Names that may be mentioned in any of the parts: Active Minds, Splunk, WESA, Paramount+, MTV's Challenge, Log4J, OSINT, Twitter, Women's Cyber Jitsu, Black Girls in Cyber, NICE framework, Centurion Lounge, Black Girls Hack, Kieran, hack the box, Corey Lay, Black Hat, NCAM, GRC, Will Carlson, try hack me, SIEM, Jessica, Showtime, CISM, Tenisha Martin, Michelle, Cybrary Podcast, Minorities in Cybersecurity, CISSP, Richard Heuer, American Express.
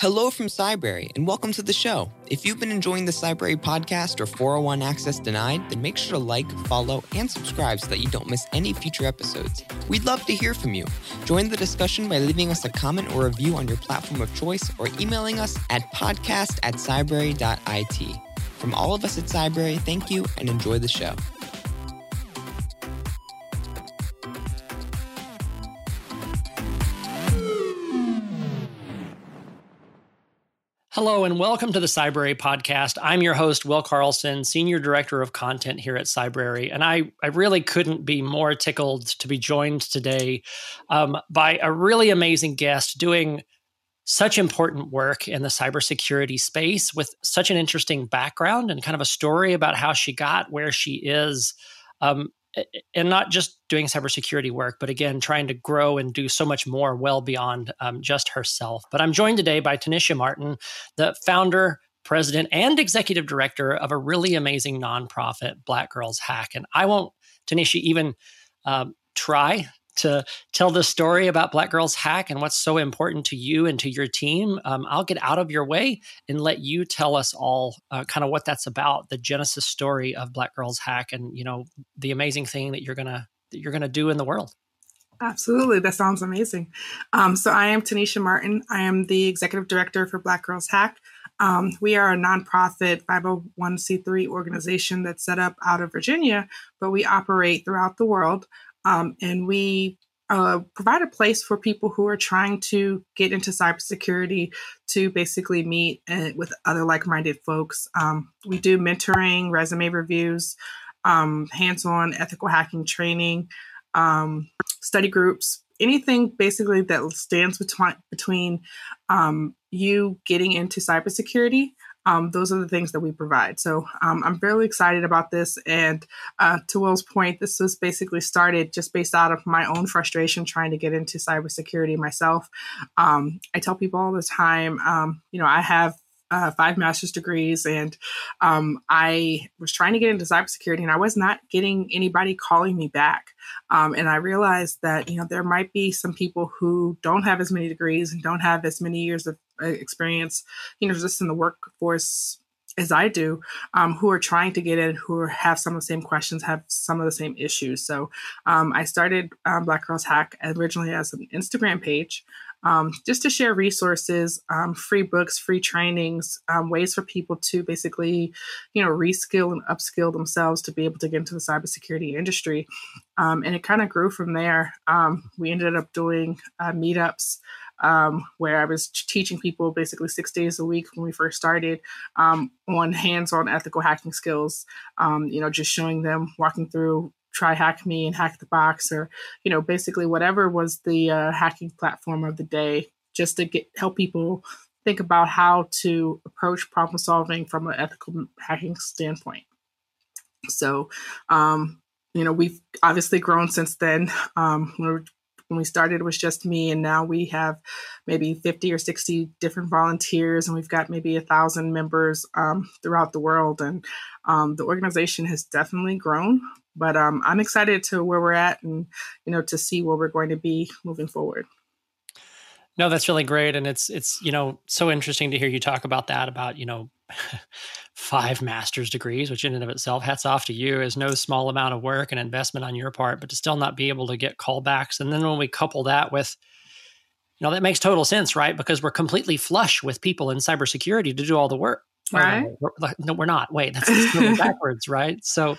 Hello from Cybrary, and welcome to the show. If you've been enjoying the Cybrary Podcast or 401 Access Denied, then make sure to like, follow, and subscribe so that you don't miss any future episodes. We'd love to hear from you. Join the discussion by leaving us a comment or review on your platform of choice or emailing us at podcast@cybrary.it. From all of us at Cybrary, thank you and enjoy the show. Hello and welcome to the Cybrary Podcast. I'm your host, Will Carlson, Senior Director of Content here at Cybrary, and I really couldn't be more tickled to be joined today by a really amazing guest doing such important work in the cybersecurity space with such an interesting background and kind of a story about how she got where she is, and not just doing cybersecurity work, but again, trying to grow and do so much more well beyond just herself. But I'm joined today by Tenisha Martin, the founder, president, and executive director of a really amazing nonprofit, Black Girls Hack. And I won't, Tenisha, even try to tell the story about Black Girls Hack and what's so important to you and to your team. I'll get out of your way and let you tell us all kind of what that's about, the genesis story of Black Girls Hack and, you know, the amazing thing that you're gonna do in the world. Absolutely. That sounds amazing. So I am Tenisha Martin. I am the executive director for Black Girls Hack. We are a nonprofit 501c3 organization that's set up out of Virginia, but we operate throughout the world. And we provide a place for people who are trying to get into cybersecurity to basically meet with other like-minded folks. We do mentoring, resume reviews, hands-on ethical hacking training, study groups, anything basically that stands between you getting into cybersecurity. Those are the things that we provide. So I'm really excited about this. And to Will's point, this was basically started just based out of my own frustration trying to get into cybersecurity myself. I tell people all the time, I have 5 master's degrees and I was trying to get into cybersecurity and I was not getting anybody calling me back. And I realized that, there might be some people who don't have as many degrees and don't have as many years of experience, just in the workforce as I do, who are trying to get in, who have some of the same questions, have some of the same issues. So I started Black Girls Hack originally as an Instagram page, just to share resources, free books, free trainings, ways for people to basically, reskill and upskill themselves to be able to get into the cybersecurity industry. And it kind of grew from there. We ended up doing meetups, where I was teaching people basically 6 days a week when we first started on hands-on ethical hacking skills, just showing them, walking through Try Hack Me and Hack the Box, or, basically whatever was the hacking platform of the day, just to help people think about how to approach problem solving from an ethical hacking standpoint. So, we've obviously grown since then. When we started, it was just me, and now we have maybe 50 or 60 different volunteers, and we've got maybe 1,000 members throughout the world. And the organization has definitely grown, but I'm excited to where we're at and, to see where we're going to be moving forward. No, that's really great. And it's so interesting to hear you talk about that, about, 5 master's degrees, which in and of itself, hats off to you, is no small amount of work and investment on your part, but to still not be able to get callbacks. And then when we couple that with, that makes total sense, right? Because we're completely flush with people in cybersecurity to do all the work. Right. No, we're not. Wait, that's really backwards, right? So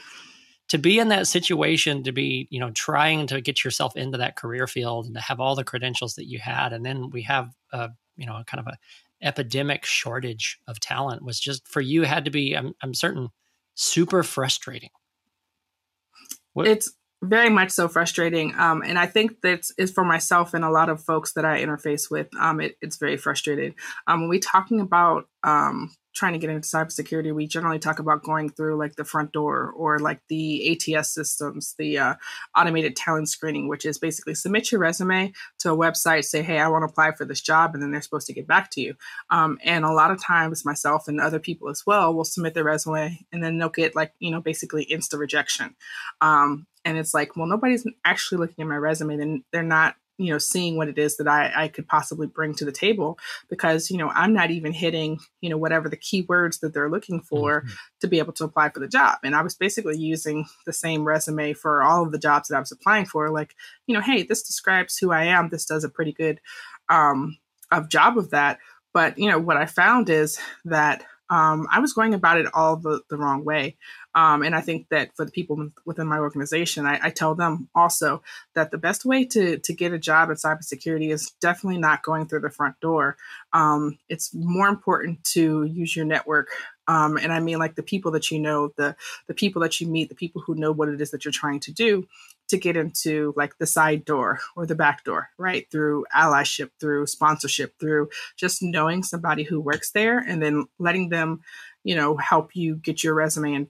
to be in that situation, to be, trying to get yourself into that career field and to have all the credentials that you had, and then we have, kind of a epidemic shortage of talent was just for you had to be, I'm certain, super frustrating. It's very much so frustrating. And I think that is for myself and a lot of folks that I interface with. It's very frustrating. When we're talking about trying to get into cybersecurity, we generally talk about going through like the front door or like the ATS systems, the automated talent screening, which is basically submit your resume to a website, say, hey, I want to apply for this job. And then they're supposed to get back to you. And a lot of times myself and other people as well will submit their resume and then they'll get like, basically insta rejection. And it's like, well, nobody's actually looking at my resume. Then they're not you know, seeing what it is that I could possibly bring to the table, because, you know, I'm not even hitting, you know, whatever the keywords that they're looking for mm-hmm. to be able to apply for the job. And I was basically using the same resume for all of the jobs that I was applying for. Like, you know, hey, this describes who I am. This does a pretty good job of that. But, you know, what I found is that I was going about it all the wrong way. And I think that for the people within my organization, I tell them also that the best way to get a job in cybersecurity is definitely not going through the front door. It's more important to use your network. And I mean, like, the people that you know, the people that you meet, the people who know what it is that you're trying to do, to get into like the side door or the back door, right? Through allyship, through sponsorship, through just knowing somebody who works there, and then letting them, you know, help you get your resume in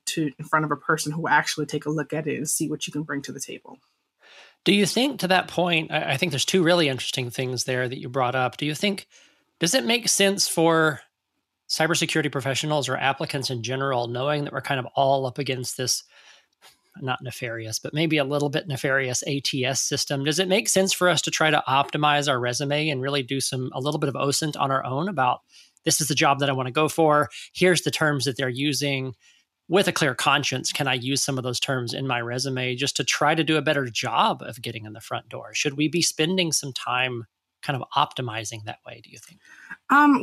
front of a person who will actually take a look at it and see what you can bring to the table. Do you think, to that point, I think there's two really interesting things there that you brought up. Do you think, does it make sense for cybersecurity professionals or applicants in general, knowing that we're kind of all up against this, not nefarious, but maybe a little bit nefarious ATS system, does it make sense for us to try to optimize our resume and really do a little bit of OSINT on our own about, this is the job that I want to go for, here's the terms that they're using, with a clear conscience, can I use some of those terms in my resume just to try to do a better job of getting in the front door? Should we be spending some time kind of optimizing that way, do you think?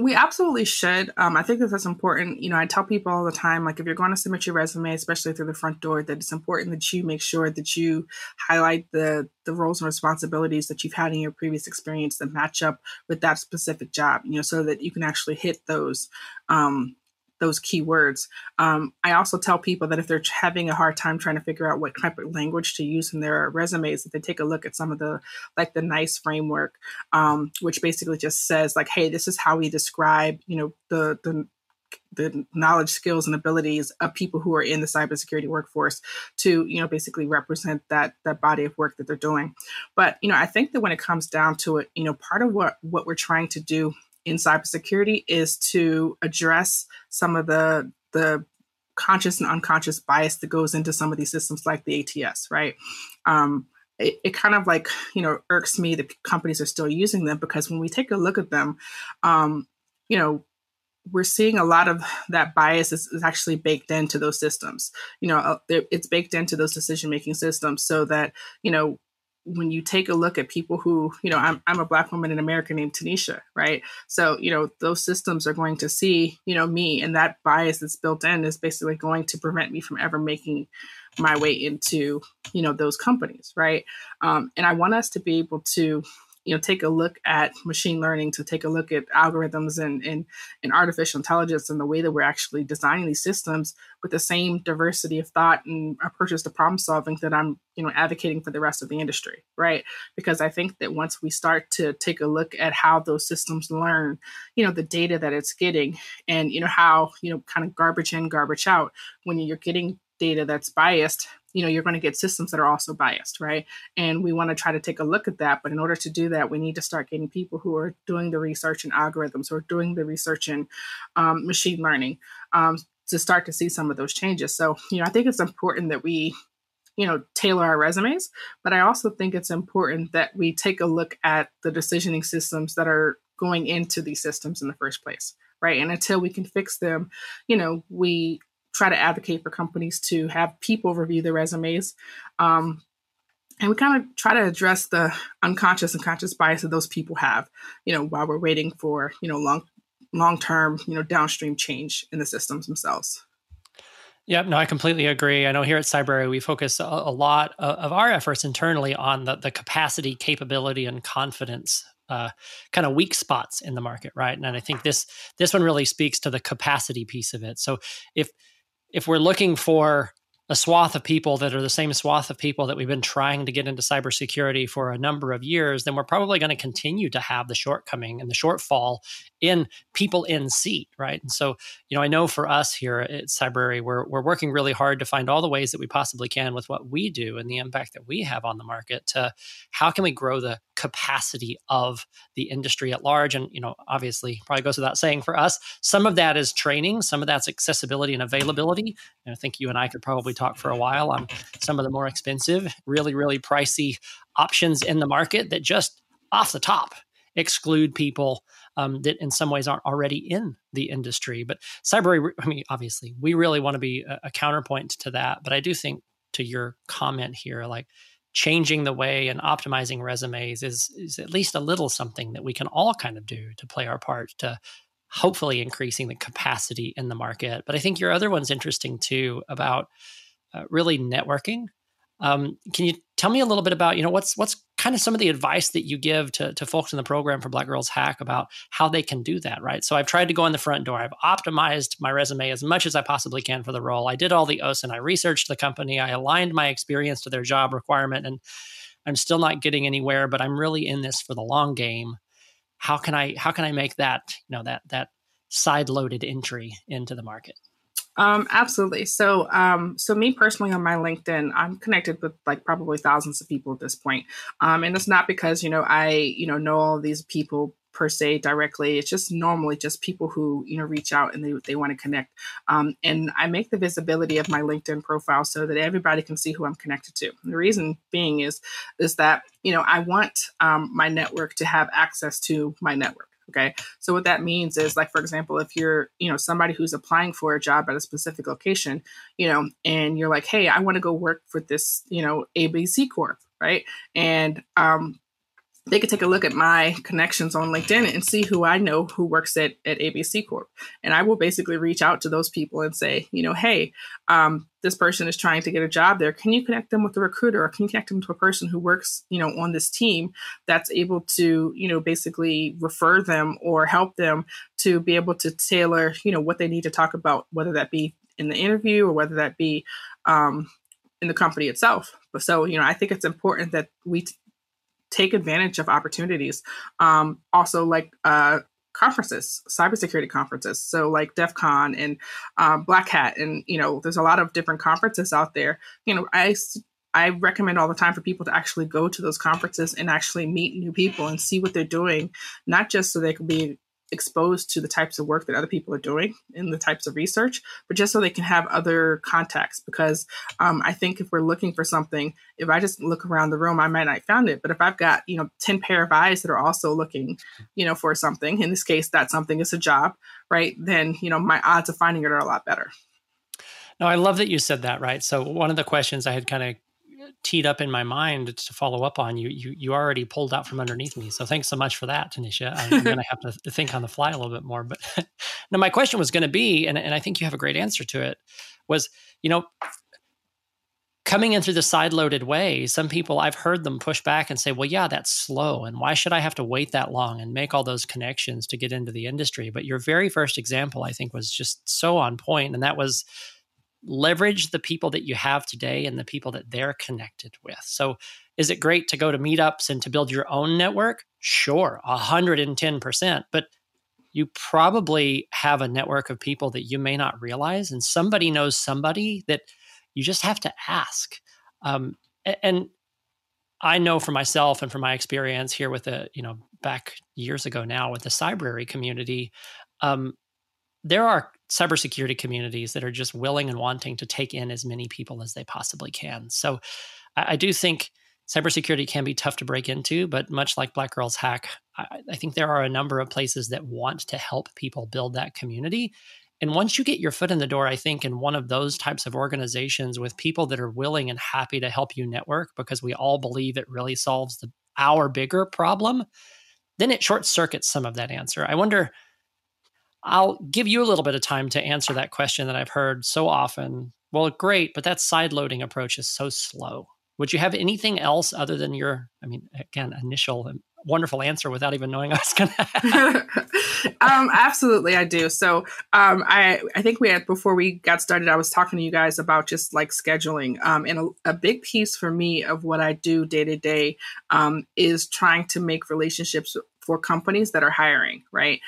We absolutely should. I think that that's important. You know, I tell people all the time, like, if you're going to submit your resume, especially through the front door, that it's important that you make sure that you highlight the roles and responsibilities that you've had in your previous experience that match up with that specific job, you know, so that you can actually hit those keywords. I also tell people that if they're having a hard time trying to figure out what type of language to use in their resumes, that they take a look at some of the NICE framework, which basically just says, like, hey, this is how we describe, you know, the knowledge, skills, and abilities of people who are in the cybersecurity workforce to, you know, basically represent that body of work that they're doing. But, you know, I think that when it comes down to it, you know, part of what we're trying to do in cybersecurity is to address some of the conscious and unconscious bias that goes into some of these systems like the ATS, right? It kind of, like, you know, irks me that companies are still using them, because when we take a look at them, you know, we're seeing a lot of that bias is actually baked into those systems. You know, it's baked into those decision-making systems, so that, you know, when you take a look at people who, you know, I'm a Black woman in America named Tenisha, right? So, you know, those systems are going to see, you know, me, and that bias that's built in is basically going to prevent me from ever making my way into, you know, those companies, right? And I want us to be able to, you know, take a look at machine learning, to take a look at algorithms and artificial intelligence and the way that we're actually designing these systems with the same diversity of thought and approaches to problem solving that I'm, you know, advocating for the rest of the industry, right? Because I think that once we start to take a look at how those systems learn, you know, the data that it's getting, and, you know, how, you know, kind of garbage in, garbage out, when you're getting data that's biased, you know, you're going to get systems that are also biased, right? And we want to try to take a look at that. But in order to do that, we need to start getting people who are doing the research in algorithms, who are doing the research in machine learning, to start to see some of those changes. So, you know, I think it's important that we, you know, tailor our resumes, but I also think it's important that we take a look at the decisioning systems that are going into these systems in the first place, right? And until we can fix them, you know, we try to advocate for companies to have people review their resumes. And we kind of try to address the unconscious and conscious bias that those people have, you know, while we're waiting for, you know, long-term, you know, downstream change in the systems themselves. Yep. No, I completely agree. I know here at Cybrary, we focus a lot of our efforts internally on the capacity, capability, and confidence kind of weak spots in the market, right? And I think this one really speaks to the capacity piece of it. So if we're looking for a swath of people that are the same swath of people that we've been trying to get into cybersecurity for a number of years, then we're probably going to continue to have the shortcoming and the shortfall in people in seat, right? And so, you know, I know for us here at Cybrary, we're working really hard to find all the ways that we possibly can with what we do and the impact that we have on the market to how can we grow the capacity of the industry at large. And, you know, obviously, probably goes without saying for us, some of that is training, some of that's accessibility and availability. And I think you and I could probably talk for a while on some of the more expensive, really, really pricey options in the market that just off the top, exclude people that in some ways aren't already in the industry. But Cybrary, I mean, obviously, we really want to be a counterpoint to that. But I do think to your comment here, like changing the way and optimizing resumes is at least a little something that we can all kind of do to play our part to hopefully increasing the capacity in the market. But I think your other one's interesting too about really networking. Can you tell me a little bit about, you know, what's kind of some of the advice that you give to folks in the program for Black Girls Hack about how they can do that, right? So I've tried to go in the front door. I've optimized my resume as much as I possibly can for the role. I did all the OSINT. I researched the company. I aligned my experience to their job requirement, and I'm still not getting anywhere, but I'm really in this for the long game. How can I make that, you know, that side-loaded entry into the market? Absolutely. So me personally on my LinkedIn, I'm connected with like probably thousands of people at this point. And it's not because, you know, I know all these people per se directly. It's just normally just people who, you know, reach out and they want to connect. And I make the visibility of my LinkedIn profile so that everybody can see who I'm connected to. And the reason being is that, you know, I want my network to have access to my network. Okay. So what that means is, like, for example, if you're, you know, somebody who's applying for a job at a specific location, you know, and you're like, hey, I want to go work for this, you know, ABC Corp. Right. And, they could take a look at my connections on LinkedIn and see who I know who works at ABC Corp. And I will basically reach out to those people and say, you know, hey, this person is trying to get a job there. Can you connect them with a recruiter, or can you connect them to a person who works, you know, on this team that's able to, you know, basically refer them or help them to be able to tailor, you know, what they need to talk about, whether that be in the interview or whether that be in the company itself. But so, you know, I think it's important that we take advantage of opportunities. Also, like conferences, cybersecurity conferences. So like DEF CON and Black Hat, and, you know, there's a lot of different conferences out there. You know, I recommend all the time for people to actually go to those conferences and actually meet new people and see what they're doing, not just so they can be exposed to the types of work that other people are doing and the types of research, but just so they can have other contacts. Because I think if we're looking for something, if I just look around the room, I might not found it. But if I've got, you know, 10 pair of eyes that are also looking, you know, for something, in this case, that something is a job, right? Then, you know, my odds of finding it are a lot better. No, I love that you said that, right? So one of the questions I had kind of teed up in my mind to follow up on, you already pulled out from underneath me. So thanks so much for that, Tenisha. I'm going to have to think on the fly a little bit more. But now my question was going to be, and I think you have a great answer to it, was, you know, coming in through the side-loaded way, some people, I've heard them push back and say, well, yeah, that's slow. And why should I have to wait that long and make all those connections to get into the industry? But your very first example, I think, was just so on point. And that was, leverage the people that you have today and the people that they're connected with. So is it great to go to meetups and to build your own network? Sure, 110%. But you probably have a network of people that you may not realize, and somebody knows somebody that you just have to ask. And I know for myself and from my experience here with the, you know, back years ago now with the Cybrary community, there are cybersecurity communities that are just willing and wanting to take in as many people as they possibly can. So I do think cybersecurity can be tough to break into, but much like Black Girls Hack, I think there are a number of places that want to help people build that community. And once you get your foot in the door, I think, in one of those types of organizations with people that are willing and happy to help you network, because we all believe it really solves our bigger problem, then it short circuits some of that answer. I wonder, I'll give you a little bit of time to answer that question that I've heard so often. Well, great, but that side-loading approach is so slow. Would you have anything else other than your, I mean, again, initial wonderful answer without even knowing I was going to ask? Absolutely, I do. So I think we had, before we got started, I was talking to you guys about just like scheduling. And a big piece for me of what I do day-to-day is trying to make relationships for companies that are hiring, right?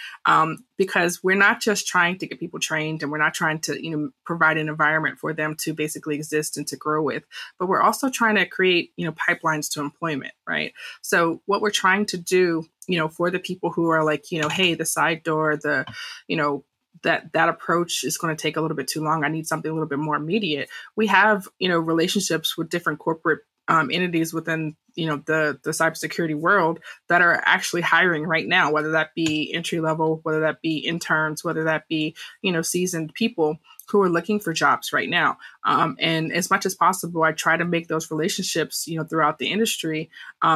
Because we're not just trying to get people trained, and we're not trying to, you know, provide an environment for them to basically exist and to grow with, but we're also trying to create, you know, pipelines to employment, right? So what we're trying to do, you know, for the people who are like, you know, hey, the side door, the, you know, that approach is going to take a little bit too long. I need something a little bit more immediate. We have, you know, relationships with different corporate entities within, you know, the cybersecurity world that are actually hiring right now, whether that be entry level, whether that be interns, whether that be, you know, seasoned people who are looking for jobs right now. And as much as possible, I try to make those relationships, you know, throughout the industry,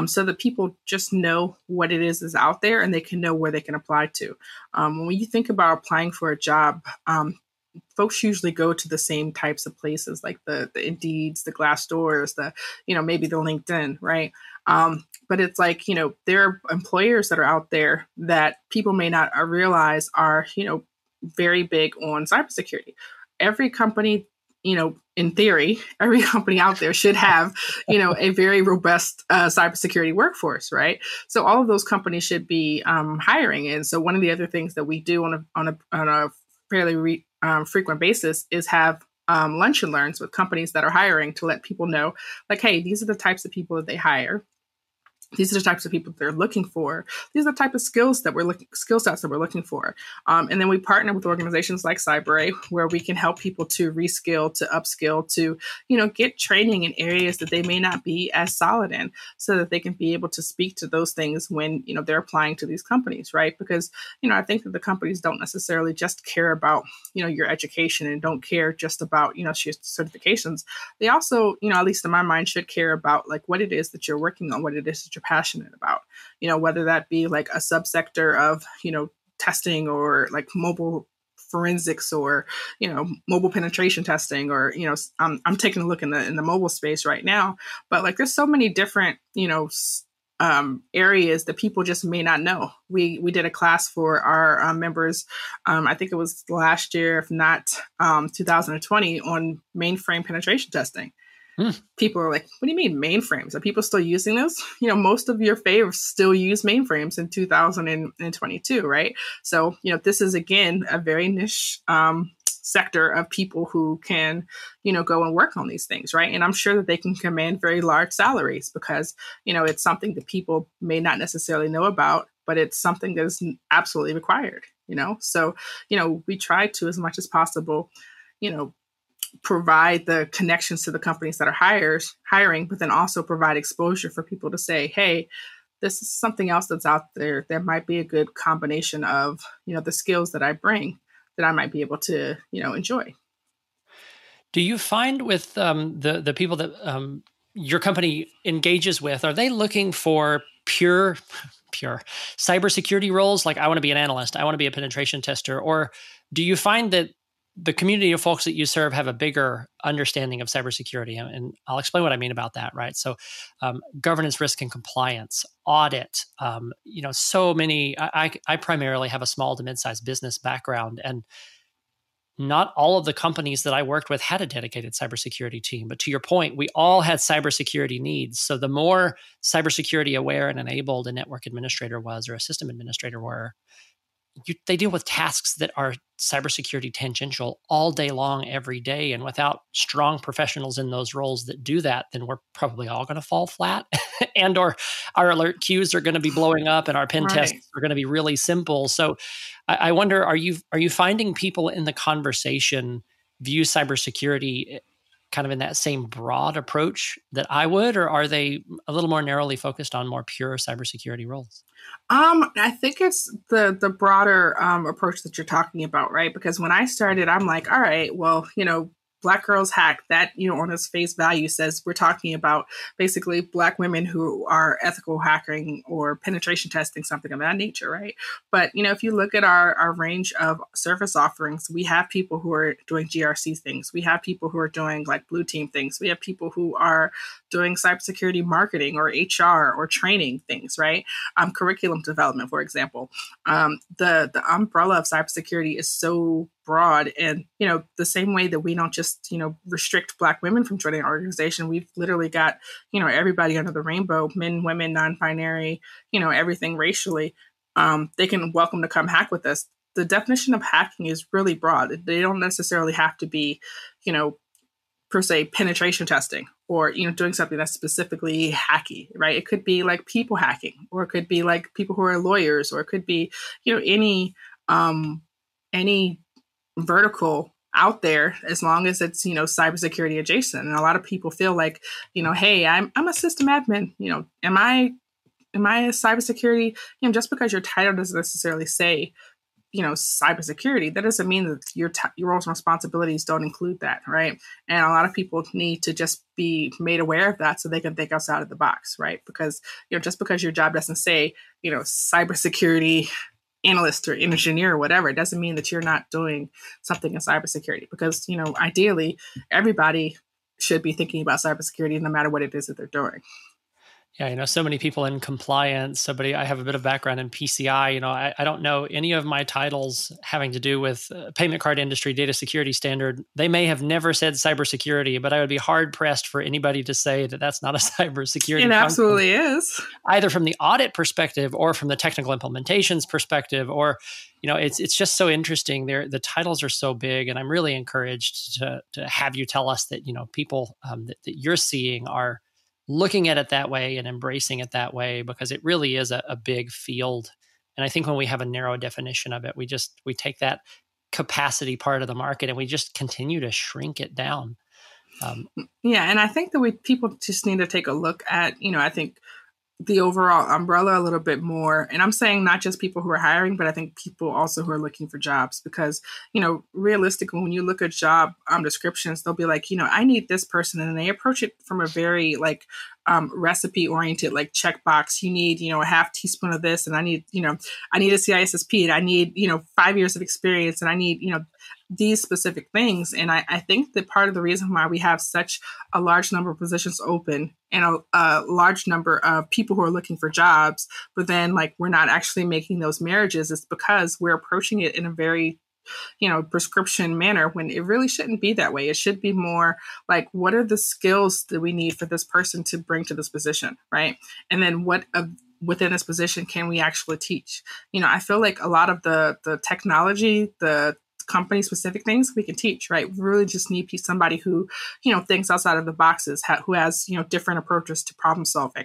so that people just know what it is out there and they can know where they can apply to. When you think about applying for a job, folks usually go to the same types of places, like the Indeeds, the Glassdoors, the, you know, maybe the LinkedIn, right? But it's like, you know, there are employers that are out there that people may not realize are, you know, very big on cybersecurity. Every company, you know, in theory, every company out there should have, you know, a very robust cybersecurity workforce, right? So all of those companies should be hiring. And so one of the other things that we do on a fairly frequent basis is have lunch and learns with companies that are hiring to let people know, like, hey, these are the types of people that they hire. These are the types of people that they're looking for. These are the type of skill sets that we're looking for. And then we partner with organizations like Cybrary, where we can help people to reskill, to upskill, to, you know, get training in areas that they may not be as solid in, so that they can be able to speak to those things when, you know, they're applying to these companies, right? Because, you know, I think that the companies don't necessarily just care about, you know, your education and don't care just about, you know, your certifications. They also, you know, at least in my mind, should care about like what it is that you're working on, what it is that you're passionate about, you know, whether that be like a subsector of, you know, testing or like mobile forensics or, you know, mobile penetration testing, or, you know, I'm taking a look in the mobile space right now, but like there's so many different, you know, areas that people just may not know. We did a class for our members, I think it was last year, if not 2020, on mainframe penetration testing. People are like, what do you mean mainframes? Are people still using those? You know, most of your faves still use mainframes in 2022, right? So, you know, this is, again, a very niche sector of people who can, you know, go and work on these things, right? And I'm sure that they can command very large salaries because, you know, it's something that people may not necessarily know about, but it's something that is absolutely required, you know? So, you know, we try to, as much as possible, you know, provide the connections to the companies that are hiring, but then also provide exposure for people to say, hey, this is something else that's out there that might be a good combination of, you know, the skills that I bring that I might be able to, you know, enjoy. Do you find with the people that your company engages with, are they looking for pure cybersecurity roles? Like, I want to be an analyst, I want to be a penetration tester, or do you find that the community of folks that you serve have a bigger understanding of cybersecurity? And I'll explain what I mean about that, right? So governance, risk, and compliance, audit, you know, so many, I primarily have a small to mid-sized business background, and not all of the companies that I worked with had a dedicated cybersecurity team. But to your point, we all had cybersecurity needs. So the more cybersecurity aware and enabled a network administrator was, or a system administrator were, they deal with tasks that are cybersecurity tangential all day long, every day. And without strong professionals in those roles that do that, then we're probably all going to fall flat and or our alert queues are going to be blowing up and our pen tests are going to be really simple. So I wonder, are you finding people in the conversation view cybersecurity kind of in that same broad approach that I would, or are they a little more narrowly focused on more pure cybersecurity roles? I think it's the broader approach that you're talking about, right? Because when I started, I'm like, all right, well, you know, Black Girls Hack, that, you know, on its face value says we're talking about basically Black women who are ethical hacking or penetration testing, something of that nature, right? But, you know, if you look at our range of service offerings, we have people who are doing GRC things. We have people who are doing like blue team things. We have people who are doing cybersecurity marketing or HR or training things, right? Curriculum development, for example. The umbrella of cybersecurity is so broad. And, you know, the same way that we don't just, you know, restrict Black women from joining our organization, we've literally got, you know, everybody under the rainbow, men, women, non-binary, you know, everything racially, they can welcome to come hack with us. The definition of hacking is really broad. They don't necessarily have to be, you know, per se penetration testing or, you know, doing something that's specifically hacky, right? It could be like people hacking, or it could be like people who are lawyers, or it could be, you know, any vertical out there, as long as it's, you know, cybersecurity adjacent. And a lot of people feel like, you know, hey, I'm a system admin. You know, am I a cybersecurity? You know, just because your title doesn't necessarily say, you know, cybersecurity, that doesn't mean that your roles and responsibilities don't include that, right? And a lot of people need to just be made aware of that so they can think outside of the box, right? Because, you know, just because your job doesn't say, you know, cybersecurity analyst or engineer or whatever, it doesn't mean that you're not doing something in cybersecurity. Because, you know, ideally, everybody should be thinking about cybersecurity no matter what it is that they're doing. Yeah, you know, so many people in compliance, I have a bit of background in PCI, you know, I don't know any of my titles having to do with payment card industry, data security standard. They may have never said cybersecurity, but I would be hard pressed for anybody to say that that's not a cybersecurity. It absolutely is. Either from the audit perspective or from the technical implementations perspective, or, you know, it's just so interesting. The titles are so big, and I'm really encouraged to have you tell us that, you know, people that you're seeing are looking at it that way and embracing it that way, because it really is a big field. And I think when we have a narrow definition of it, we take that capacity part of the market and we just continue to shrink it down. Yeah. And I think that people just need to take a look at, you know, I think the overall umbrella a little bit more. And I'm saying not just people who are hiring, but I think people also who are looking for jobs, because, you know, realistically, when you look at job descriptions, they'll be like, you know, I need this person. And they approach it from a very like recipe oriented, like checkbox. You need, you know, a half teaspoon of this. And I need, you know, a CISSP, and I need, you know, 5 years of experience, and I need, you know, these specific things. And I think that part of the reason why we have such a large number of positions open and a large number of people who are looking for jobs, but then like we're not actually making those marriages, is because we're approaching it in a very, you know, prescription manner, when it really shouldn't be that way. It should be more like, what are the skills that we need for this person to bring to this position, right? And then what within this position can we actually teach? You know, I feel like a lot of the technology, the company-specific things we can teach, right? We really just need somebody who, you know, thinks outside of the boxes, who has, you know, different approaches to problem solving,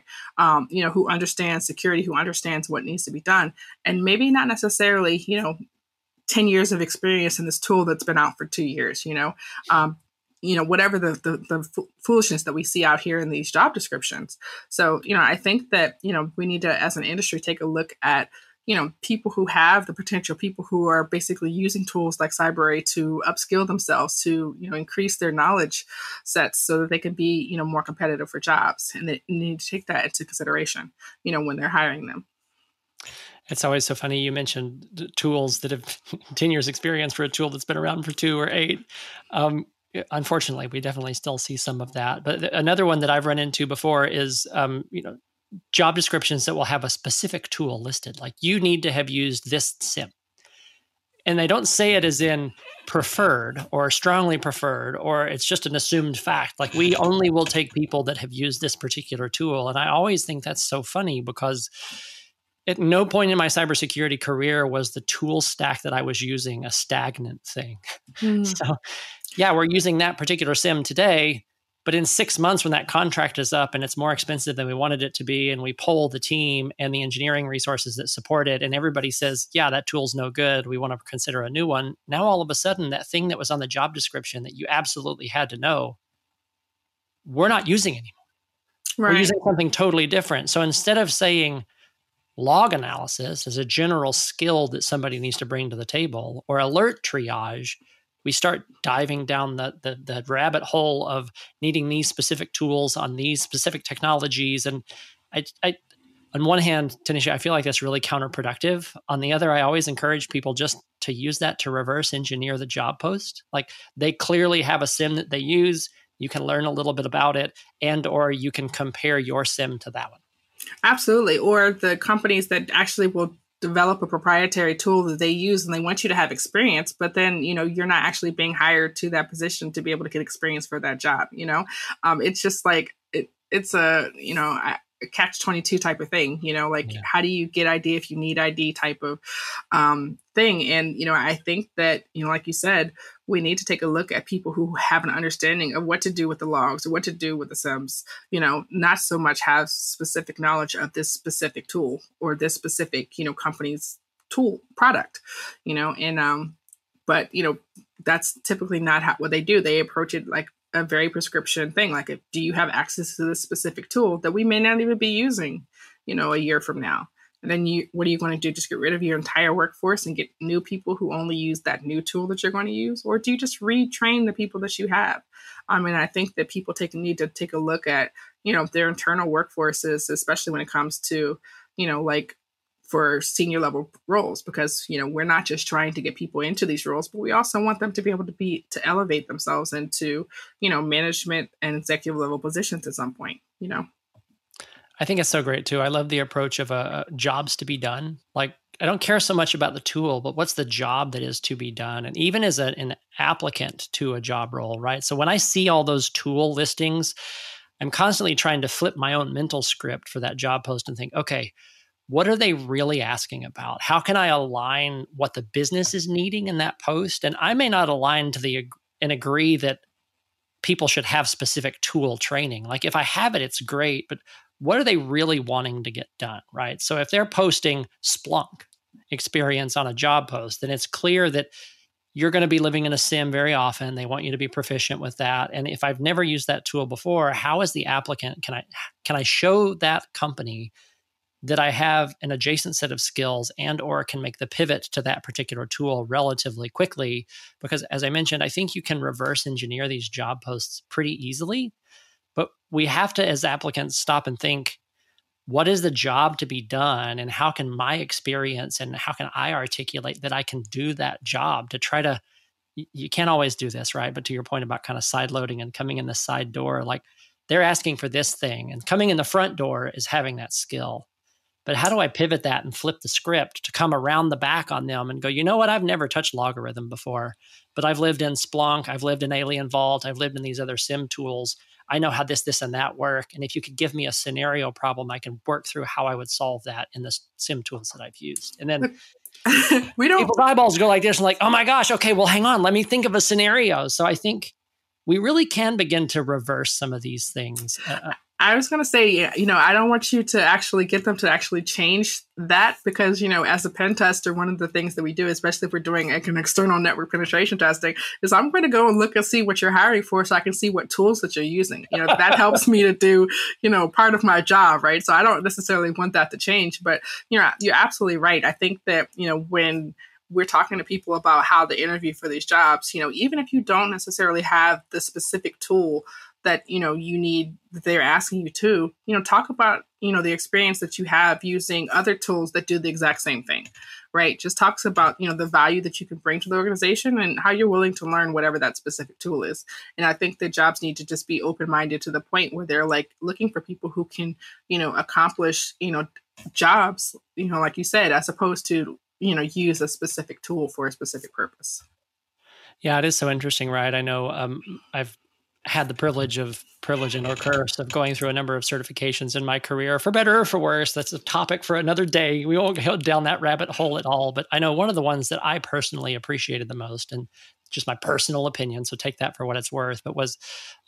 you know, who understands security, who understands what needs to be done, and maybe not necessarily, you know, 10 years of experience in this tool that's been out for 2 years, you know, whatever the foolishness that we see out here in these job descriptions. So, you know, I think that, you know, we need to, as an industry, take a look at, you know, people who have the potential, people who are basically using tools like Cybrary to upskill themselves, to, you know, increase their knowledge sets so that they can be, you know, more competitive for jobs. And they need to take that into consideration, you know, when they're hiring them. It's always so funny. You mentioned tools that have 10 years experience for a tool that's been around for 2 or 8. Unfortunately, we definitely still see some of that. But another one that I've run into before is, you know, job descriptions that will have a specific tool listed, like you need to have used this SIEM. And they don't say it as in preferred or strongly preferred, or it's just an assumed fact. Like, we only will take people that have used this particular tool. And I always think that's so funny, because at no point in my cybersecurity career was the tool stack that I was using a stagnant thing. Mm. So yeah, we're using that particular SIEM today. But in 6 months, when that contract is up and it's more expensive than we wanted it to be, and we poll the team and the engineering resources that support it, and everybody says, yeah, that tool's no good, we want to consider a new one. Now, all of a sudden, that thing that was on the job description that you absolutely had to know, we're not using anymore. Right. We're using something totally different. So instead of saying log analysis as a general skill that somebody needs to bring to the table, or alert triage, we start diving down the rabbit hole of needing these specific tools on these specific technologies. And I on one hand, Tenisha, I feel like that's really counterproductive. On the other, I always encourage people just to use that to reverse engineer the job post. Like, they clearly have a SIM that they use. You can learn a little bit about it, and or you can compare your SIM to that one. Absolutely. Or the companies that actually will develop a proprietary tool that they use, and they want you to have experience, but then, you know, you're not actually being hired to that position to be able to get experience for that job. You know, it's just like, it's a, you know, a catch-22 type of thing, you know, like, yeah, how do you get ID if you need ID type of thing. And, you know, I think that, you know, like you said, we need to take a look at people who have an understanding of what to do with the logs or what to do with the SIMs, you know, not so much have specific knowledge of this specific tool or this specific, you know, company's tool product, you know, and, but, you know, that's typically not what they do. They approach it like a very prescription thing. Like, if, do you have access to this specific tool that we may not even be using, you know, a year from now? And then you, what are you going to do? Just get rid of your entire workforce and get new people who only use that new tool that you're going to use? Or do you just retrain the people that you have? I mean, I think that people need to take a look at, you know, their internal workforces, especially when it comes to, you know, like for senior level roles, because, you know, we're not just trying to get people into these roles, but we also want them to be able to elevate themselves into, you know, management and executive level positions at some point, you know. I think it's so great too. I love the approach of jobs to be done. Like, I don't care so much about the tool, but what's the job that is to be done? And even as an applicant to a job role, right? So when I see all those tool listings, I'm constantly trying to flip my own mental script for that job post and think, okay, what are they really asking about? How can I align what the business is needing in that post? And I may not align to and agree that people should have specific tool training. Like, if I have it, it's great, but what are they really wanting to get done, right? So if they're posting Splunk experience on a job post, then it's clear that you're going to be living in a SIEM very often. They want you to be proficient with that. And if I've never used that tool before, how as the applicant can I show that company that I have an adjacent set of skills and or can make the pivot to that particular tool relatively quickly? Because as I mentioned, I think you can reverse engineer these job posts pretty easily. But we have to, as applicants, stop and think, what is the job to be done? And how can my experience and how can I articulate that I can do that job to try to, you can't always do this, right? But to your point about kind of sideloading and coming in the side door, like they're asking for this thing and coming in the front door is having that skill. But how do I pivot that and flip the script to come around the back on them and go, you know what, I've never touched logarithm before, but I've lived in Splunk, I've lived in Alien Vault, I've lived in these other SIM tools. I know how this, and that work. And if you could give me a scenario problem, I can work through how I would solve that in the SIM tools that I've used. And then people's eyeballs go like this and like, oh my gosh, okay, well, hang on, let me think of a scenario. So I think we really can begin to reverse some of these things. I was going to say, you know, I don't want you to actually get them to actually change that because, you know, as a pen tester, one of the things that we do, especially if we're doing like an external network penetration testing, is I'm going to go and look and see what you're hiring for so I can see what tools that you're using. You know, that helps me to do, you know, part of my job, right? So I don't necessarily want that to change, but, you know, you're absolutely right. I think that, you know, when we're talking to people about how they interview for these jobs, you know, even if you don't necessarily have the specific tool that, you know, you need, that they're asking you to, you know, talk about, you know, the experience that you have using other tools that do the exact same thing, right? Just talks about, you know, the value that you can bring to the organization and how you're willing to learn whatever that specific tool is. And I think that jobs need to just be open-minded to the point where they're like looking for people who can, you know, accomplish, you know, jobs, you know, like you said, as opposed to, you know, use a specific tool for a specific purpose. Yeah, it is so interesting, right? I know I've had the privilege and or curse of going through a number of certifications in my career, for better or for worse. That's a topic for another day. We won't go down that rabbit hole at all. But I know one of the ones that I personally appreciated the most, and just my personal opinion, so take that for what it's worth, but was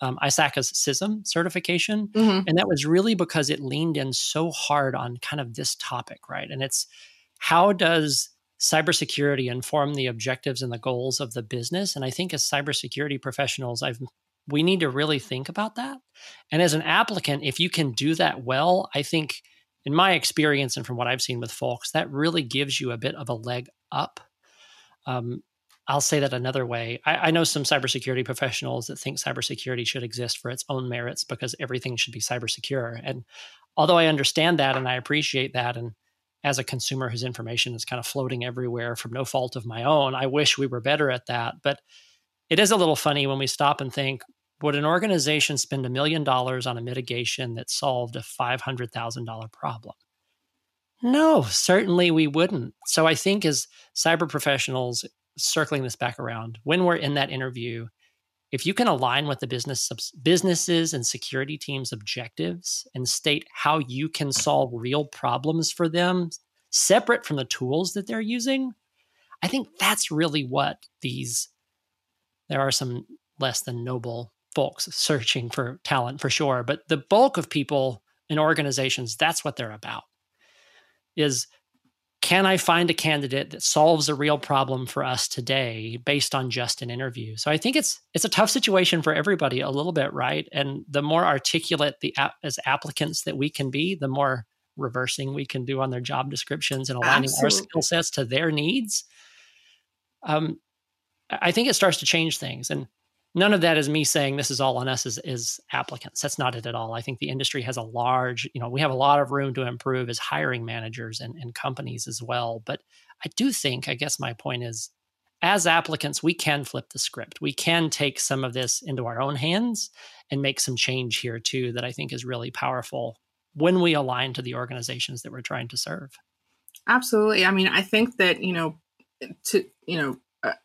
ISACA's CISM certification. Mm-hmm. And that was really because it leaned in so hard on kind of this topic, right? And it's, how does cybersecurity inform the objectives and the goals of the business? And I think as cybersecurity professionals, we need to really think about that. And as an applicant, if you can do that well, I think in my experience and from what I've seen with folks, that really gives you a bit of a leg up. I'll say that another way. I know some cybersecurity professionals that think cybersecurity should exist for its own merits because everything should be cybersecure. And although I understand that and I appreciate that, and as a consumer whose information is kind of floating everywhere from no fault of my own, I wish we were better at that. But it is a little funny when we stop and think, would an organization spend $1 million on a mitigation that solved a $500,000 problem? No, certainly we wouldn't. So I think as cyber professionals, circling this back around, when we're in that interview, if you can align with the businesses and security teams' objectives and state how you can solve real problems for them separate from the tools that they're using, I think that's really what these... There are some less than noble folks searching for talent for sure, but the bulk of people in organizations, that's what they're about, is can I find a candidate that solves a real problem for us today based on just an interview? So I think it's a tough situation for everybody a little bit, right? And the more articulate as applicants that we can be, the more reversing we can do on their job descriptions and aligning our skill sets to their needs. I think it starts to change things. And none of that is me saying this is all on us as applicants. That's not it at all. I think the industry has a large, we have a lot of room to improve as hiring managers and companies as well. But I do think, I guess my point is, as applicants, we can flip the script. We can take some of this into our own hands and make some change here too that I think is really powerful when we align to the organizations that we're trying to serve. Absolutely. I mean, I think that,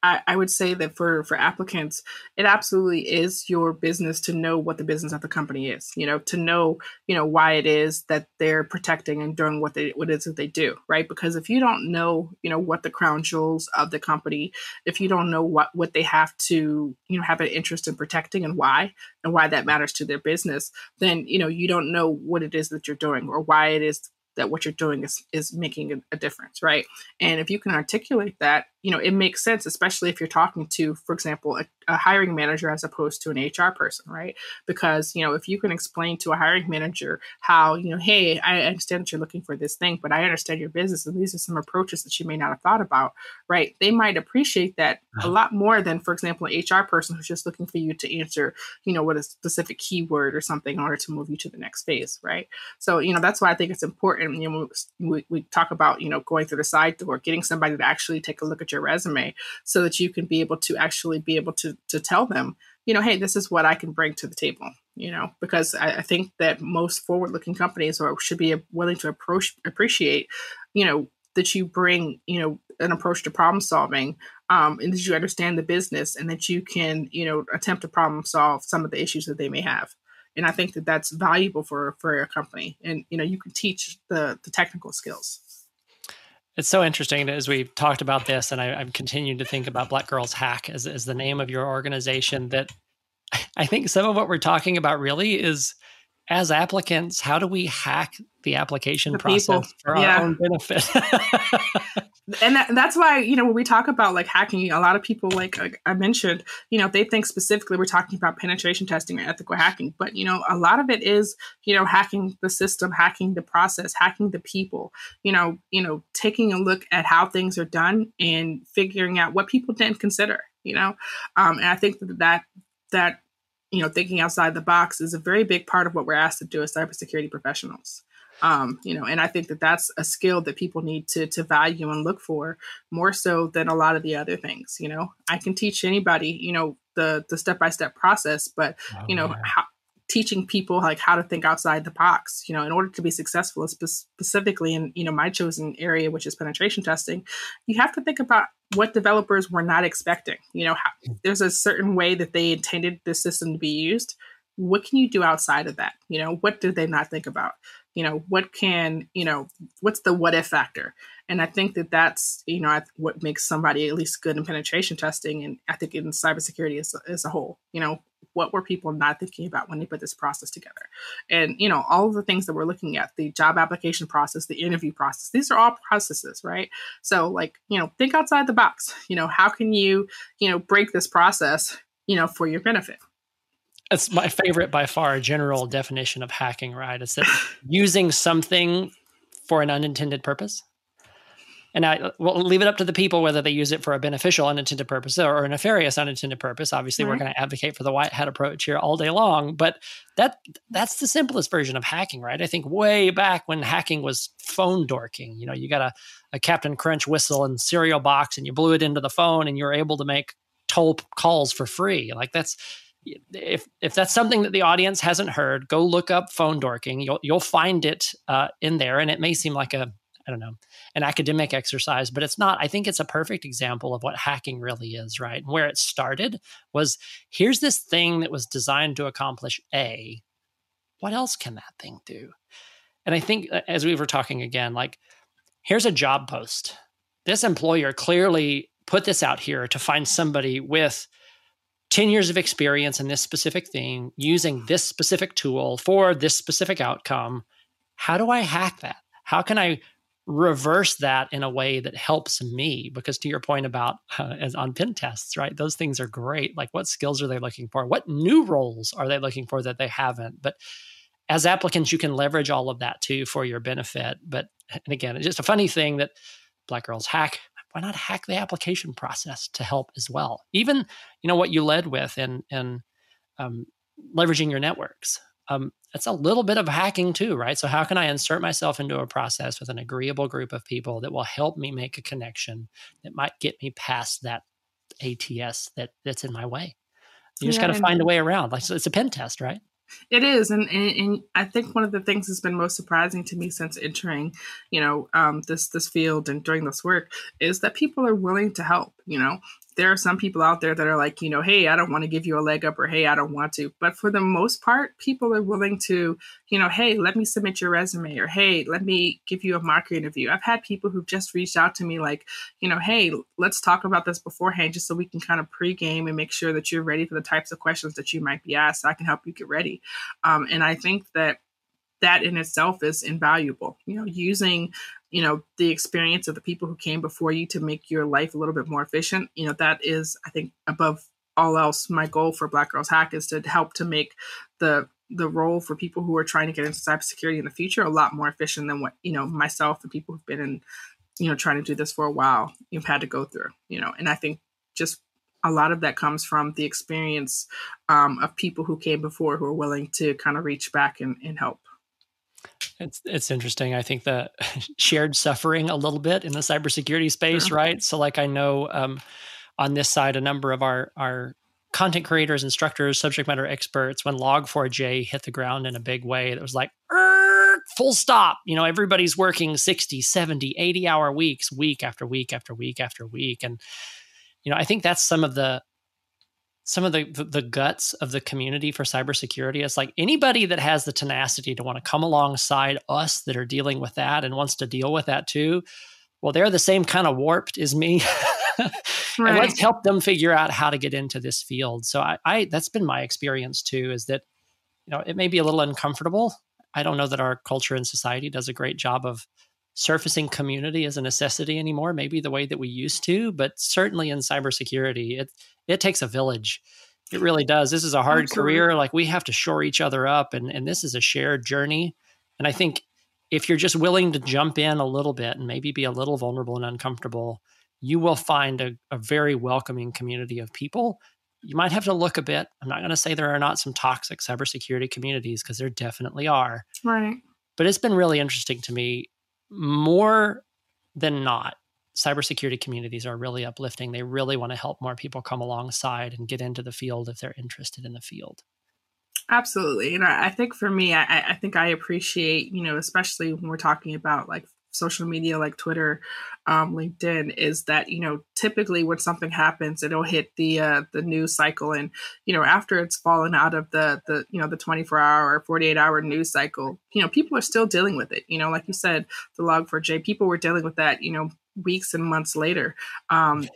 I would say that for applicants, it absolutely is your business to know what the business of the company is, to know, why it is that they're protecting and doing what it is that they do, right? Because if you don't know, what the crown jewels of the company, if you don't know what they have to, have an interest in protecting and why that matters to their business, then, you don't know what it is that you're doing or why it is that what you're doing is making a difference, right? And if you can articulate that, it makes sense, especially if you're talking to, for example, a hiring manager as opposed to an HR person, right? Because, if you can explain to a hiring manager how, hey, I understand that you're looking for this thing, but I understand your business, and these are some approaches that you may not have thought about, right? They might appreciate that a lot more than, for example, an HR person who's just looking for you to answer, with a specific keyword or something in order to move you to the next phase, right? So, that's why I think it's important, we talk about, going through the side door, getting somebody to actually take a look at your resume so that you can be able to actually to tell them, hey, this is what I can bring to the table, because I think that most forward-looking companies should be willing to appreciate, that you bring, an approach to problem solving, and that you understand the business and that you can, attempt to problem solve some of the issues that they may have. And I think that that's valuable for a company. And, you can teach the technical skills. It's so interesting as we've talked about this, and I've continued to think about Black Girls Hack as the name of your organization, that I think some of what we're talking about really is, as applicants, how do we hack the application process for our own benefit? And that's why, when we talk about like hacking, a lot of people, like I mentioned, they think specifically we're talking about penetration testing or ethical hacking. But, a lot of it is, hacking the system, hacking the process, hacking the people, taking a look at how things are done and figuring out what people didn't consider, and I think that thinking outside the box is a very big part of what we're asked to do as cybersecurity professionals. And I think that that's a skill that people need to value and look for more so than a lot of the other things. I can teach anybody, the step-by-step process, but, teaching people like how to think outside the box, in order to be successful specifically in, my chosen area, which is penetration testing, you have to think about what developers were not expecting. There's a certain way that they intended the system to be used. What can you do outside of that? What did they not think about? What's the what if factor? And I think that that's, what makes somebody at least good in penetration testing. And I think in cybersecurity as a whole, what were people not thinking about when they put this process together? And, all of the things that we're looking at, the job application process, the interview process, these are all processes, right? So like, think outside the box, how can you, break this process, for your benefit? It's my favorite by far general definition of hacking, right? It's that using something for an unintended purpose. And we'll leave it up to the people whether they use it for a beneficial unintended purpose or a nefarious unintended purpose. Obviously, We're going to advocate for the white hat approach here all day long, but that's the simplest version of hacking, right? I think way back when hacking was phone dorking, you got a Captain Crunch whistle and cereal box and you blew it into the phone and you were able to make toll calls for free. Like that's, if that's something that the audience hasn't heard, go look up phone dorking. You'll find it in there, and it may seem like an academic exercise, but it's not. I think it's a perfect example of what hacking really is, right? And where it started was, here's this thing that was designed to accomplish A. What else can that thing do? And I think, as we were talking again, like, here's a job post. This employer clearly put this out here to find somebody with 10 years of experience in this specific thing, using this specific tool for this specific outcome. How do I hack that? How can I reverse that in a way that helps me? Because to your point about as on pen tests, right? Those things are great. Like, what skills are they looking for? What new roles are they looking for that they haven't? But as applicants, you can leverage all of that too for your benefit. But, and again, it's just a funny thing that Black Girls Hack, why not hack the application process to help as well? Even, you know, what you led with in leveraging your networks. That's a little bit of hacking too, right? So how can I insert myself into a process with an agreeable group of people that will help me make a connection that might get me past that ATS that's in my way? You just got to find a way around. Like, so it's a pen test, right? It is. And I think one of the things that's been most surprising to me since entering, you know, this field and doing this work is that people are willing to help. You know, there are some people out there that are like, you know, hey, I don't want to give you a leg up, or hey, I don't want to. But for the most part, people are willing to, you know, hey, let me submit your resume, or hey, let me give you a mock interview. I've had people who've just reached out to me like, you know, hey, let's talk about this beforehand just so we can kind of pregame and make sure that you're ready for the types of questions that you might be asked. So I can help you get ready. And I think that in itself is invaluable, you know, using, you know, the experience of the people who came before you to make your life a little bit more efficient. You know, that is, I think, above all else, my goal for Black Girls Hack is to help to make the role for people who are trying to get into cybersecurity in the future a lot more efficient than what, you know, myself and people who've been in, you know, trying to do this for a while, you've had to go through, you know. And I think just a lot of that comes from the experience of people who came before who are willing to kind of reach back and help. It's interesting. I think the shared suffering a little bit in the cybersecurity space, sure. Right? So like I know on this side, a number of our content creators, instructors, subject matter experts, when Log4J hit the ground in a big way, that was like, full stop. You know, everybody's working 60, 70, 80-hour weeks, week after week after week after week. And, you know, I think that's some of the guts of the community for cybersecurity. It's like anybody that has the tenacity to want to come alongside us that are dealing with that and wants to deal with that too, well, they're the same kind of warped as me. Right. And let's help them figure out how to get into this field. So I that's been my experience too, is that, you know, it may be a little uncomfortable. I don't know that our culture and society does a great job of surfacing community as a necessity anymore, maybe the way that we used to, but certainly in cybersecurity, it takes a village. It really does. This is a hard Absolutely. Career. Like, we have to shore each other up, and this is a shared journey. And I think if you're just willing to jump in a little bit and maybe be a little vulnerable and uncomfortable, you will find a very welcoming community of people. You might have to look a bit. I'm not going to say there are not some toxic cybersecurity communities, because there definitely are. Right. But it's been really interesting to me. More than not, cybersecurity communities are really uplifting. They really want to help more people come alongside and get into the field if they're interested in the field. Absolutely. And I think for me, I think I appreciate, you know, especially when we're talking about like social media, like Twitter, LinkedIn, is that, you know, typically when something happens, it'll hit the news cycle. And, you know, after it's fallen out of the 24 hour or 48 hour news cycle, you know, people are still dealing with it. You know, like you said, the Log4j, people were dealing with that, you know, weeks and months later. And,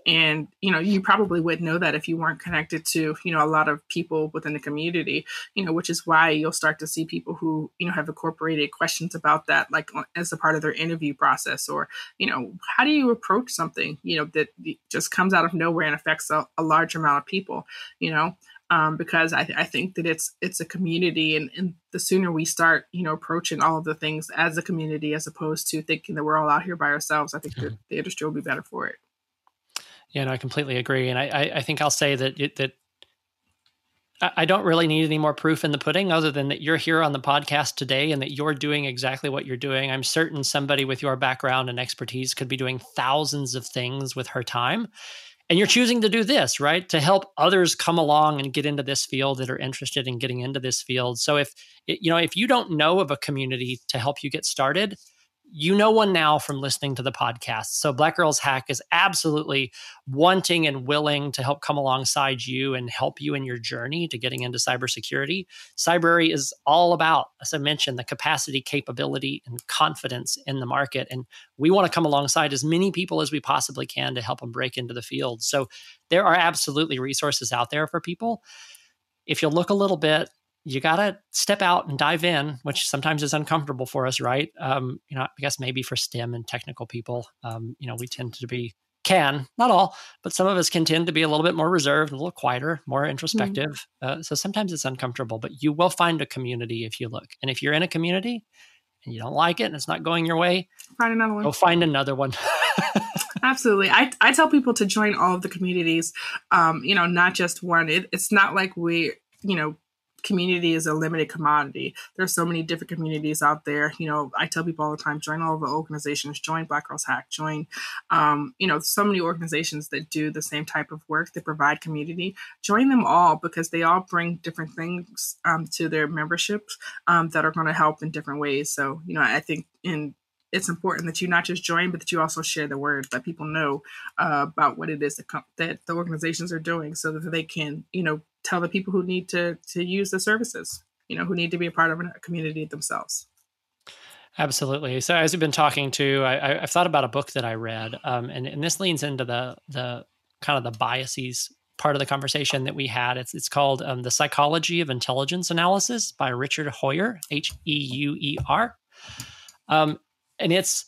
you know, you probably wouldn't know that if you weren't connected to, you know, a lot of people within the community, you know, which is why you'll start to see people who, you know, have incorporated questions about that, like as a part of their interview process, or, you know, how do you approach something, you know, that just comes out of nowhere and affects a large amount of people, you know? Because I think that it's a community, and the sooner we start, you know, approaching all of the things as a community, as opposed to thinking that we're all out here by ourselves, I think the industry will be better for it. Yeah, no, I completely agree. And I think I'll say that I don't really need any more proof in the pudding other than that you're here on the podcast today and that you're doing exactly what you're doing. I'm certain somebody with your background and expertise could be doing thousands of things with her time. And you're choosing to do this, right? To help others come along and get into this field that are interested in getting into this field. So if you don't know of a community to help you get started, you know one now from listening to the podcast. So Black Girls Hack is absolutely wanting and willing to help come alongside you and help you in your journey to getting into cybersecurity. Cybrary is all about, as I mentioned, the capacity, capability, and confidence in the market. And we want to come alongside as many people as we possibly can to help them break into the field. So there are absolutely resources out there for people. If you look a little bit, you got to step out and dive in, which sometimes is uncomfortable for us, right? I guess maybe for STEM and technical people, we tend to be, not all, but some of us can tend to be a little bit more reserved, a little quieter, more introspective. So sometimes it's uncomfortable, but you will find a community if you look. And if you're in a community and you don't like it and it's not going your way, find another one. Go find another one. Absolutely. I tell people to join all of the communities, not just one. It's not like community is a limited commodity. There's so many different communities out there. I tell people all the time, join all the organizations, join Black Girls Hack, join, so many organizations that do the same type of work that provide community. Join them all because they all bring different things to their memberships that are going to help in different ways. So, I think it's important that you not just join, but that you also share the word, let people know about what it is that the organizations are doing so that they can, tell the people who need to use the services, who need to be a part of a community themselves. Absolutely. So as we've been talking to, I've thought about a book that I read, and this leans into the kind of the biases part of the conversation that we had. It's called The Psychology of Intelligence Analysis by Richard Heuer, H-E-U-E-R. And it's,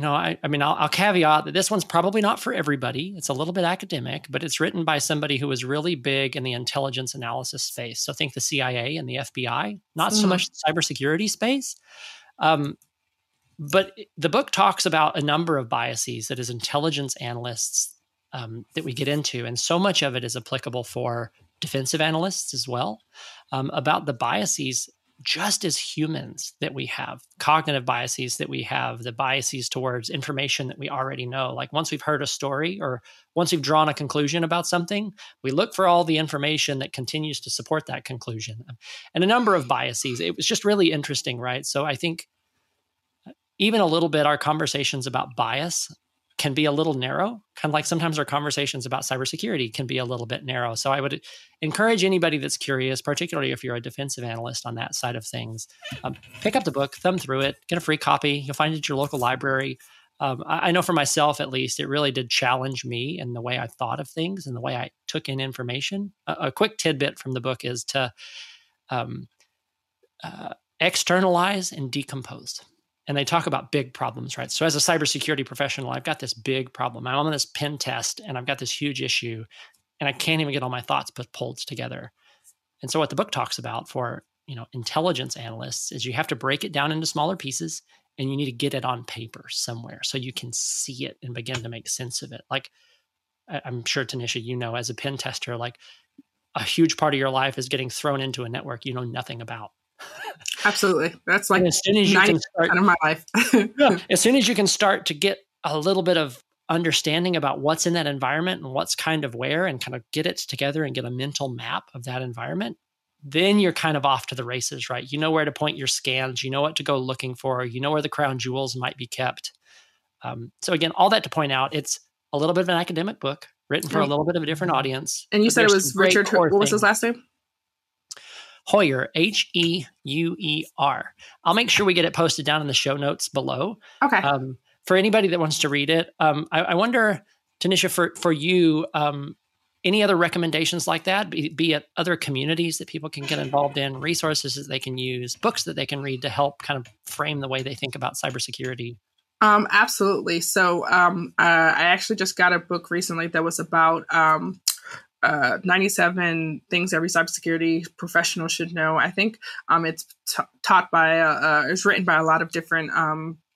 I'll caveat that this one's probably not for everybody. It's a little bit academic, but it's written by somebody who was really big in the intelligence analysis space. So think the CIA and the FBI, not so much the cybersecurity space. But the book talks about a number of biases that as intelligence analysts that we get into. And so much of it is applicable for defensive analysts as well, about the biases just as humans that we have, cognitive biases that we have, the biases towards information that we already know. Like once we've heard a story or once we've drawn a conclusion about something, we look for all the information that continues to support that conclusion. And a number of biases. It was just really interesting, right? So I think even a little bit our conversations about bias can be a little narrow, kind of like sometimes our conversations about cybersecurity can be a little bit narrow. So I would encourage anybody that's curious, particularly if you're a defensive analyst on that side of things, pick up the book, thumb through it, get a free copy. You'll find it at your local library. I know for myself, at least, it really did challenge me in the way I thought of things and the way I took in information. A quick tidbit from the book is to externalize and decompose. And they talk about big problems, right? So as a cybersecurity professional, I've got this big problem. I'm on this pen test and I've got this huge issue and I can't even get all my thoughts pulled together. And so what the book talks about for, intelligence analysts is you have to break it down into smaller pieces and you need to get it on paper somewhere so you can see it and begin to make sense of it. Like I'm sure, Tenisha, as a pen tester, like a huge part of your life is getting thrown into a network you know nothing about. Absolutely. That's like as soon as you can start, 90% of my life. Yeah, as soon as you can start to get a little bit of understanding about what's in that environment and what's kind of where and kind of get it together and get a mental map of that environment, then you're kind of off to the races, right? You know where to point your scans, you know what to go looking for, you know where the crown jewels might be kept. So again, all that to point out, it's a little bit of an academic book written for a little bit of a different audience. And you said it was Richard, what was his last name? Heuer, H-E-U-E-R. I'll make sure we get it posted down in the show notes below. Okay. For anybody that wants to read it, I wonder, Tenisha, for you, any other recommendations like that, be it other communities that people can get involved in, resources that they can use, books that they can read to help kind of frame the way they think about cybersecurity? Absolutely. So I actually just got a book recently that was about 97 Things Every Cybersecurity Professional Should Know. I think it's taught by, it's written by a lot of different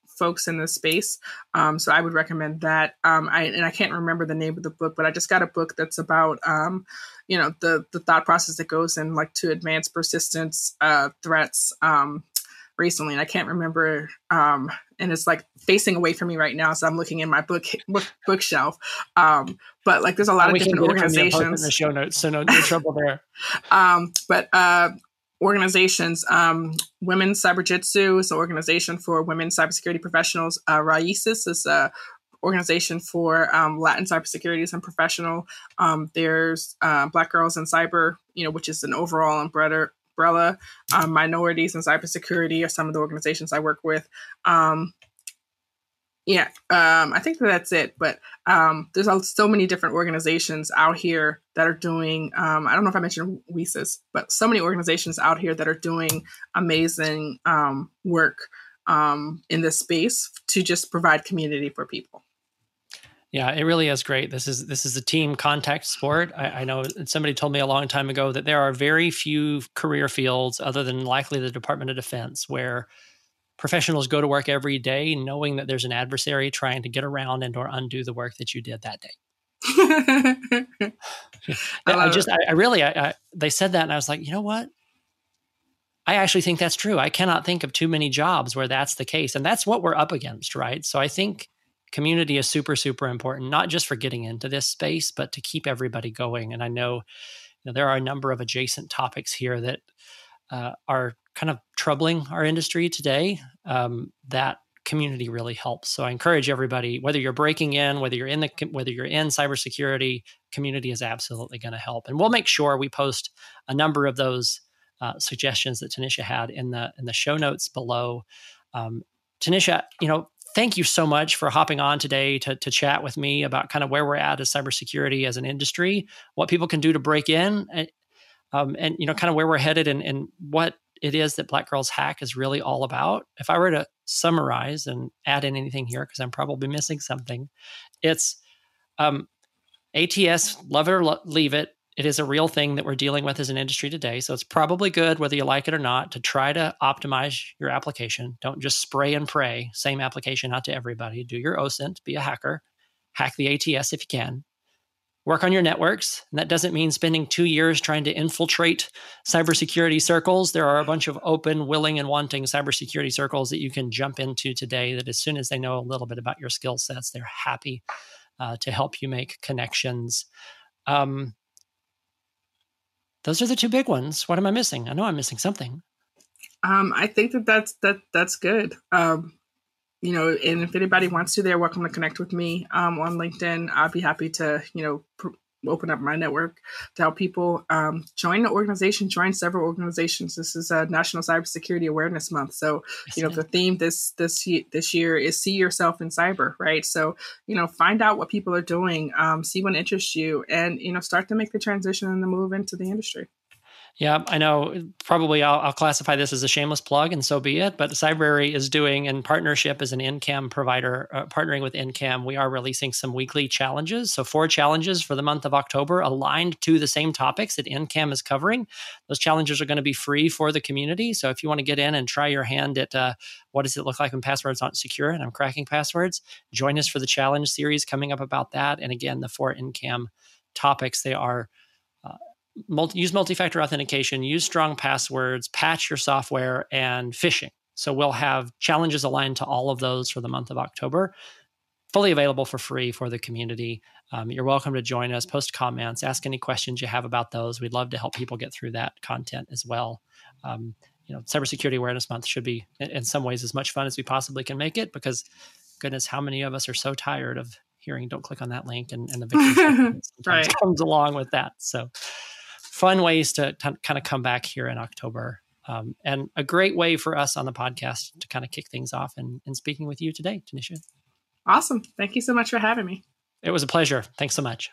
folks in this space. So I would recommend that. I can't remember the name of the book, but I just got a book that's about, the thought process that goes in like to advanced persistence threats recently. And I can't remember, and it's like facing away from me right now. So I'm looking in my bookshelf. But like there's a lot of different organizations in the show notes, so no trouble there. Organizations, Women's Cyber Jitsu is an organization for women cybersecurity professionals. Raices is a organization for Latin cybersecurity and professional. There's Black Girls in Cyber, which is an overall umbrella. Minorities in Cybersecurity are some of the organizations I work with. Yeah, I think that's it. But there's so many different organizations out here that are doing, I don't know if I mentioned WESAs, but so many organizations out here that are doing amazing work in this space to just provide community for people. Yeah, it really is great. This is a team contact sport. I know somebody told me a long time ago that there are very few career fields other than likely the Department of Defense where professionals go to work every day knowing that there's an adversary trying to get around and or undo the work that you did that day. They said that and I was like, you know what? I actually think that's true. I cannot think of too many jobs where that's the case. And that's what we're up against, right? So I think community is super, super important, not just for getting into this space, but to keep everybody going. And I know, there are a number of adjacent topics here that are kind of troubling our industry today. That community really helps. So I encourage everybody, whether you're breaking in, whether you're in cybersecurity, community is absolutely going to help. And we'll make sure we post a number of those suggestions that Tenisha had in the show notes below. Tenisha, thank you so much for hopping on today to chat with me about kind of where we're at as cybersecurity as an industry, what people can do to break in, and kind of where we're headed and what it is that Black Girls Hack is really all about. If I were to summarize and add in anything here, because I'm probably missing something, it's ATS, love it or leave it. It is a real thing that we're dealing with as an industry today. So it's probably good, whether you like it or not, to try to optimize your application. Don't just spray and pray, same application out to everybody. Do your OSINT, be a hacker, hack the ATS if you can. Work on your networks. And that doesn't mean spending 2 years trying to infiltrate cybersecurity circles. There are a bunch of open, willing, and wanting cybersecurity circles that you can jump into today that as soon as they know a little bit about your skill sets, they're happy to help you make connections. Those are the two big ones. What am I missing? I know I'm missing something. I think that's good. And if anybody wants to, they're welcome to connect with me on LinkedIn. I'd be happy to, open up my network to help people join the organization, join several organizations. This is a National Cybersecurity Awareness Month. So, the theme this year is see yourself in cyber, right? So, find out what people are doing, see what interests you and, start to make the transition and the move into the industry. Yeah, I know probably I'll classify this as a shameless plug and so be it, but Cybrary is doing in partnership as an NCAM provider, partnering with NCAM, we are releasing some weekly challenges. So 4 challenges for the month of October aligned to the same topics that NCAM is covering. Those challenges are going to be free for the community. So if you want to get in and try your hand at what does it look like when passwords aren't secure and I'm cracking passwords, join us for the challenge series coming up about that. And again, the 4 NCAM topics, they are use multi-factor authentication, use strong passwords, patch your software, and phishing. So we'll have challenges aligned to all of those for the month of October, fully available for free for the community. You're welcome to join us, post comments, ask any questions you have about those. We'd love to help people get through that content as well. Cybersecurity Awareness Month should be, in some ways, as much fun as we possibly can make it because, goodness, how many of us are so tired of hearing, don't click on that link, and the victim right. comes along with that. So fun ways to kind of come back here in October. And a great way for us on the podcast to kind of kick things off and speaking with you today, Tenisha. Awesome. Thank you so much for having me. It was a pleasure. Thanks so much.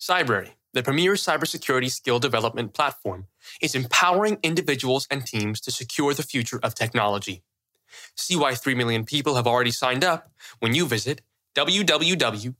Cybrary, the premier cybersecurity skill development platform, is empowering individuals and teams to secure the future of technology. See why 3 million people have already signed up when you visit www.cybrary.it.